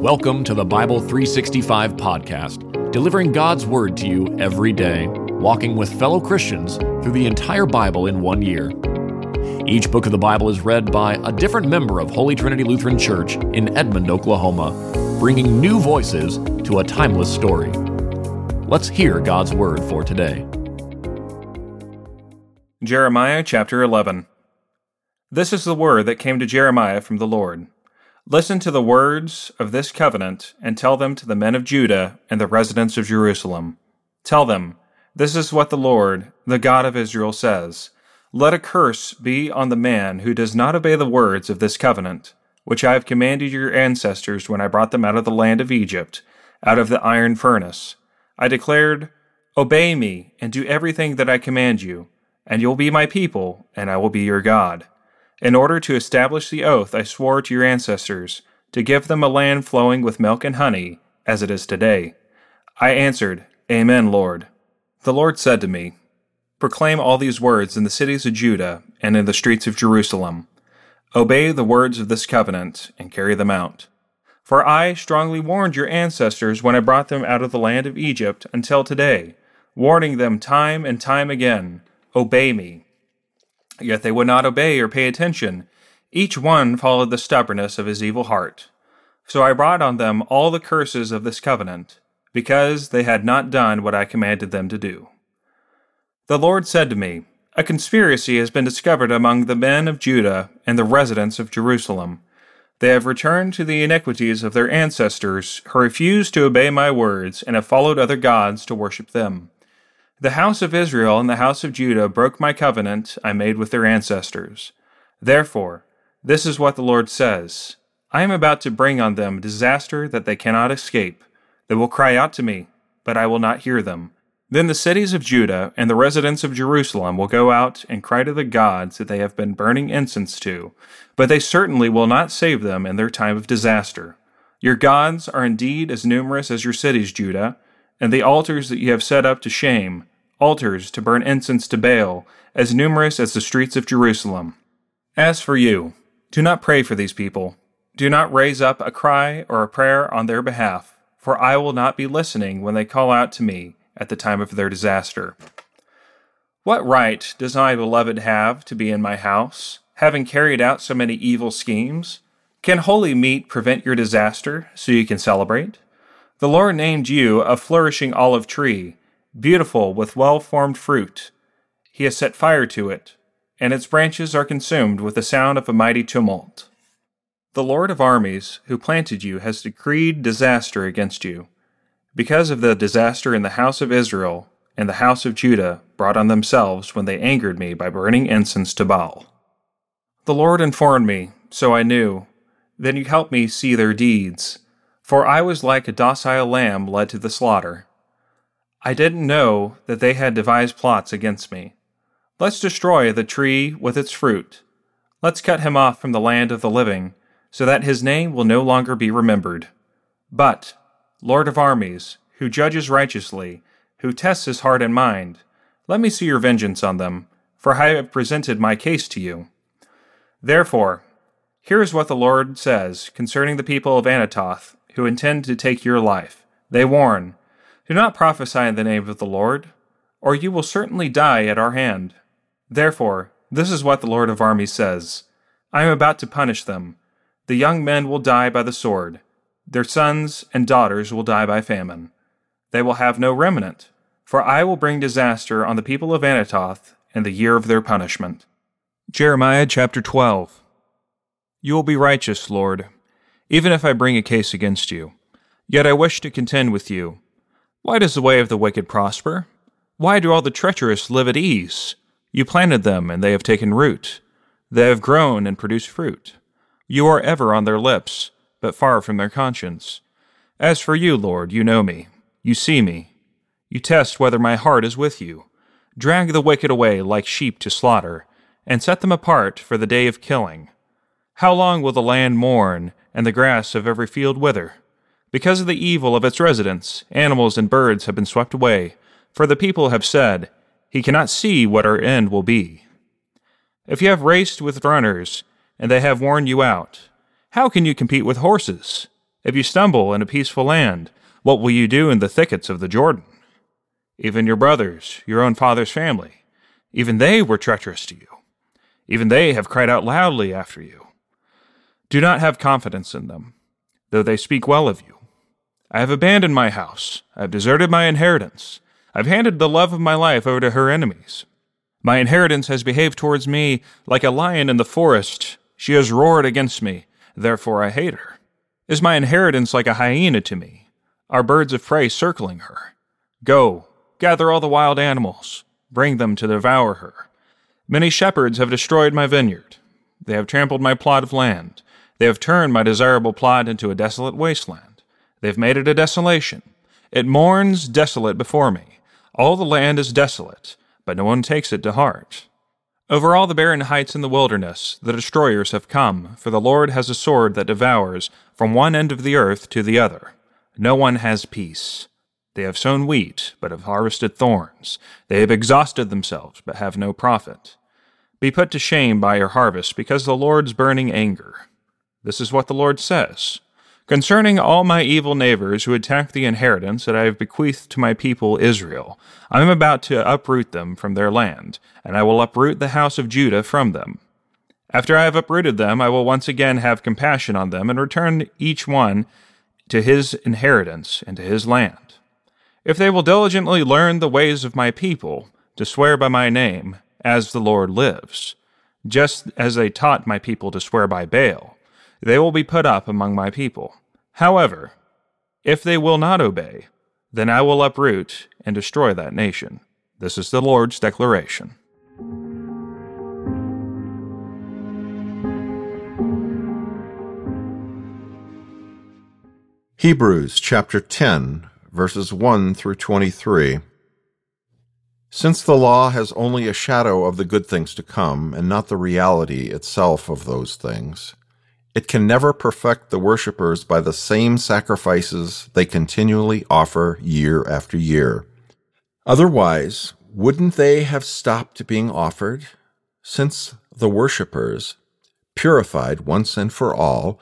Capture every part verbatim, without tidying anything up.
Welcome to the Bible three sixty-five podcast, delivering God's Word to you every day, walking with fellow Christians through the entire Bible in one year. Each book of the Bible is read by a different member of Holy Trinity Lutheran Church in Edmond, Oklahoma, bringing new voices to a timeless story. Let's hear God's Word for today. Jeremiah chapter eleven. This is the word that came to Jeremiah from the Lord. Listen to the words of this covenant and tell them to the men of Judah and the residents of Jerusalem. Tell them, this is what the Lord, the God of Israel, says. Let a curse be on the man who does not obey the words of this covenant, which I have commanded your ancestors when I brought them out of the land of Egypt, out of the iron furnace. I declared, obey me and do everything that I command you, and you'll be my people, and I will be your God, in order to establish the oath I swore to your ancestors, to give them a land flowing with milk and honey, as it is today. I answered, Amen, Lord. The Lord said to me, proclaim all these words in the cities of Judah and in the streets of Jerusalem. Obey the words of this covenant and carry them out. For I strongly warned your ancestors when I brought them out of the land of Egypt until today, warning them time and time again, obey me. Yet they would not obey or pay attention. Each one followed the stubbornness of his evil heart. So I brought on them all the curses of this covenant, because they had not done what I commanded them to do. The Lord said to me, a conspiracy has been discovered among the men of Judah and the residents of Jerusalem. They have returned to the iniquities of their ancestors, who refused to obey my words and have followed other gods to worship them. The house of Israel and the house of Judah broke my covenant I made with their ancestors. Therefore, this is what the Lord says, I am about to bring on them disaster that they cannot escape. They will cry out to me, but I will not hear them. Then the cities of Judah and the residents of Jerusalem will go out and cry to the gods that they have been burning incense to, but they certainly will not save them in their time of disaster. Your gods are indeed as numerous as your cities, Judah, and the altars that you have set up to shame, altars to burn incense to Baal, as numerous as the streets of Jerusalem. As for you, do not pray for these people. Do not raise up a cry or a prayer on their behalf, for I will not be listening when they call out to me at the time of their disaster. What right does my beloved have to be in my house, having carried out so many evil schemes? Can holy meat prevent your disaster so you can celebrate? The Lord named you a flourishing olive tree, beautiful with well-formed fruit. He has set fire to it, and its branches are consumed with the sound of a mighty tumult. The Lord of armies, who planted you, has decreed disaster against you, because of the disaster in the house of Israel and the house of Judah brought on themselves when they angered me by burning incense to Baal. The Lord informed me, so I knew. Then you helped me see their deeds, for I was like a docile lamb led to the slaughter. I didn't know that they had devised plots against me. Let's destroy the tree with its fruit. Let's cut him off from the land of the living, so that his name will no longer be remembered. But, Lord of armies, who judges righteously, who tests his heart and mind, let me see your vengeance on them, for I have presented my case to you. Therefore, here is what the Lord says concerning the people of Anatoth, who intend to take your life. They warn, do not prophesy in the name of the Lord, or you will certainly die at our hand. Therefore, this is what the Lord of armies says, I am about to punish them. The young men will die by the sword. Their sons and daughters will die by famine. They will have no remnant, for I will bring disaster on the people of Anatoth in the year of their punishment. Jeremiah chapter twelve. You will be righteous, Lord, even if I bring a case against you. Yet I wish to contend with you. Why does the way of the wicked prosper? Why do all the treacherous live at ease? You planted them, and they have taken root. They have grown and produced fruit. You are ever on their lips, but far from their conscience. As for you, Lord, you know me. You see me. You test whether my heart is with you. Drag the wicked away like sheep to slaughter, and set them apart for the day of killing. How long will the land mourn, and the grass of every field wither? Because of the evil of its residents, animals and birds have been swept away, for the people have said, he cannot see what our end will be. If you have raced with runners, and they have worn you out, how can you compete with horses? If you stumble in a peaceful land, what will you do in the thickets of the Jordan? Even your brothers, your own father's family, even they were treacherous to you. Even they have cried out loudly after you. Do not have confidence in them, though they speak well of you. I have abandoned my house. I have deserted my inheritance. I have handed the love of my life over to her enemies. My inheritance has behaved towards me like a lion in the forest. She has roared against me, therefore I hate her. Is my inheritance like a hyena to me? Are birds of prey circling her? Go, gather all the wild animals, bring them to devour her. Many shepherds have destroyed my vineyard. They have trampled my plot of land. They have turned my desirable plot into a desolate wasteland. They have made it a desolation. It mourns desolate before me. All the land is desolate, but no one takes it to heart. Over all the barren heights in the wilderness, the destroyers have come, for the Lord has a sword that devours from one end of the earth to the other. No one has peace. They have sown wheat, but have harvested thorns. They have exhausted themselves, but have no profit. Be put to shame by your harvest, because the Lord's burning anger. This is what the Lord says. Concerning all my evil neighbors who attack the inheritance that I have bequeathed to my people Israel, I am about to uproot them from their land, and I will uproot the house of Judah from them. After I have uprooted them, I will once again have compassion on them and return each one to his inheritance and to his land. If they will diligently learn the ways of my people, to swear by my name, as the Lord lives, just as they taught my people to swear by Baal, they will be put up among my people. However, if they will not obey, then I will uproot and destroy that nation. This is the Lord's declaration. Hebrews chapter ten, verses one through twenty-three. Since the law has only a shadow of the good things to come, and not the reality itself of those things, it can never perfect the worshipers by the same sacrifices they continually offer year after year. Otherwise, wouldn't they have stopped being offered? Since the worshipers, purified once and for all,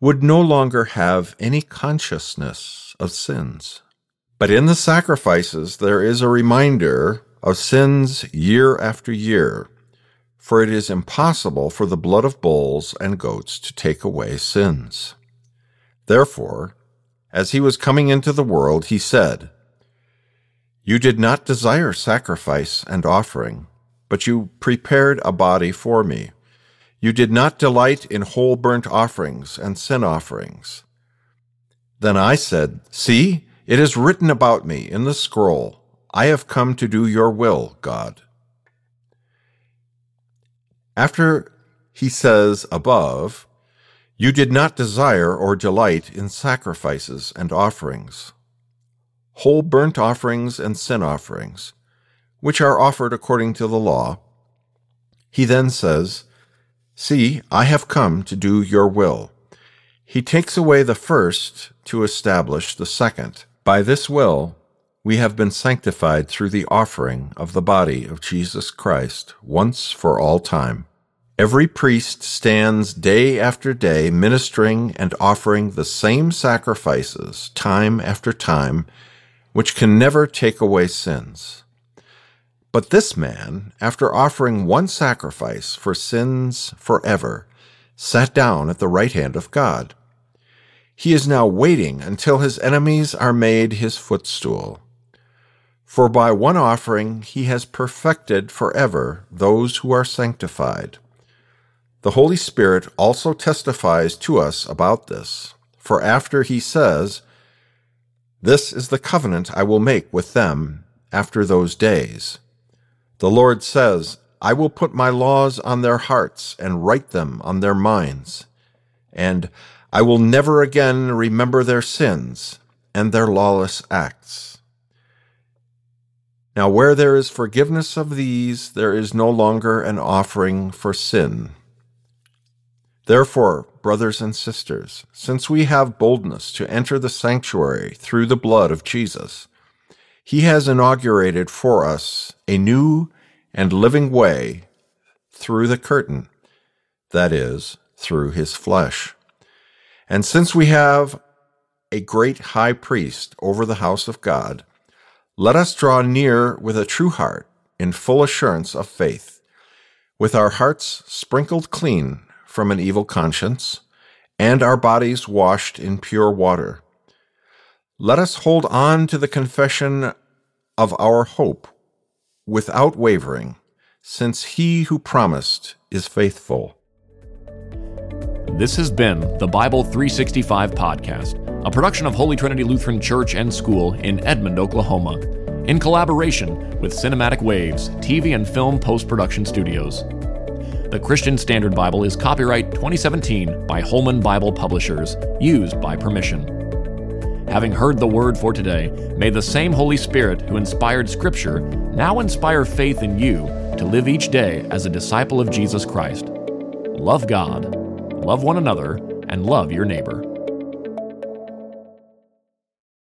would no longer have any consciousness of sins. But in the sacrifices there is a reminder of sins year after year, for it is impossible for the blood of bulls and goats to take away sins. Therefore, as he was coming into the world, he said, "You did not desire sacrifice and offering, but you prepared a body for me. You did not delight in whole burnt offerings and sin offerings." Then I said, "See, it is written about me in the scroll, I have come to do your will, God." After he says above, "You did not desire or delight in sacrifices and offerings, whole burnt offerings and sin offerings, which are offered according to the law," he then says, "See, I have come to do your will." He takes away the first to establish the second. By this will, we have been sanctified through the offering of the body of Jesus Christ once for all time. Every priest stands day after day ministering and offering the same sacrifices time after time, which can never take away sins. But this man, after offering one sacrifice for sins forever, sat down at the right hand of God. He is now waiting until his enemies are made his footstool. For by one offering he has perfected forever those who are sanctified. The Holy Spirit also testifies to us about this, for after he says, "This is the covenant I will make with them after those days," the Lord says, "I will put my laws on their hearts and write them on their minds, and I will never again remember their sins and their lawless acts." Now where there is forgiveness of these, there is no longer an offering for sin. Therefore, brothers and sisters, since we have boldness to enter the sanctuary through the blood of Jesus, he has inaugurated for us a new and living way through the curtain, that is, through his flesh. And since we have a great high priest over the house of God, let us draw near with a true heart in full assurance of faith, with our hearts sprinkled clean from an evil conscience, and our bodies washed in pure water. Let us hold on to the confession of our hope without wavering, since he who promised is faithful. This has been the Bible three sixty-five Podcast, a production of Holy Trinity Lutheran Church and School in Edmond, Oklahoma, in collaboration with Cinematic Waves, T V and Film Post-Production Studios. The Christian Standard Bible is copyright twenty seventeen by Holman Bible Publishers, used by permission. Having heard the word for today, may the same Holy Spirit who inspired Scripture now inspire faith in you to live each day as a disciple of Jesus Christ. Love God, love one another, and love your neighbor.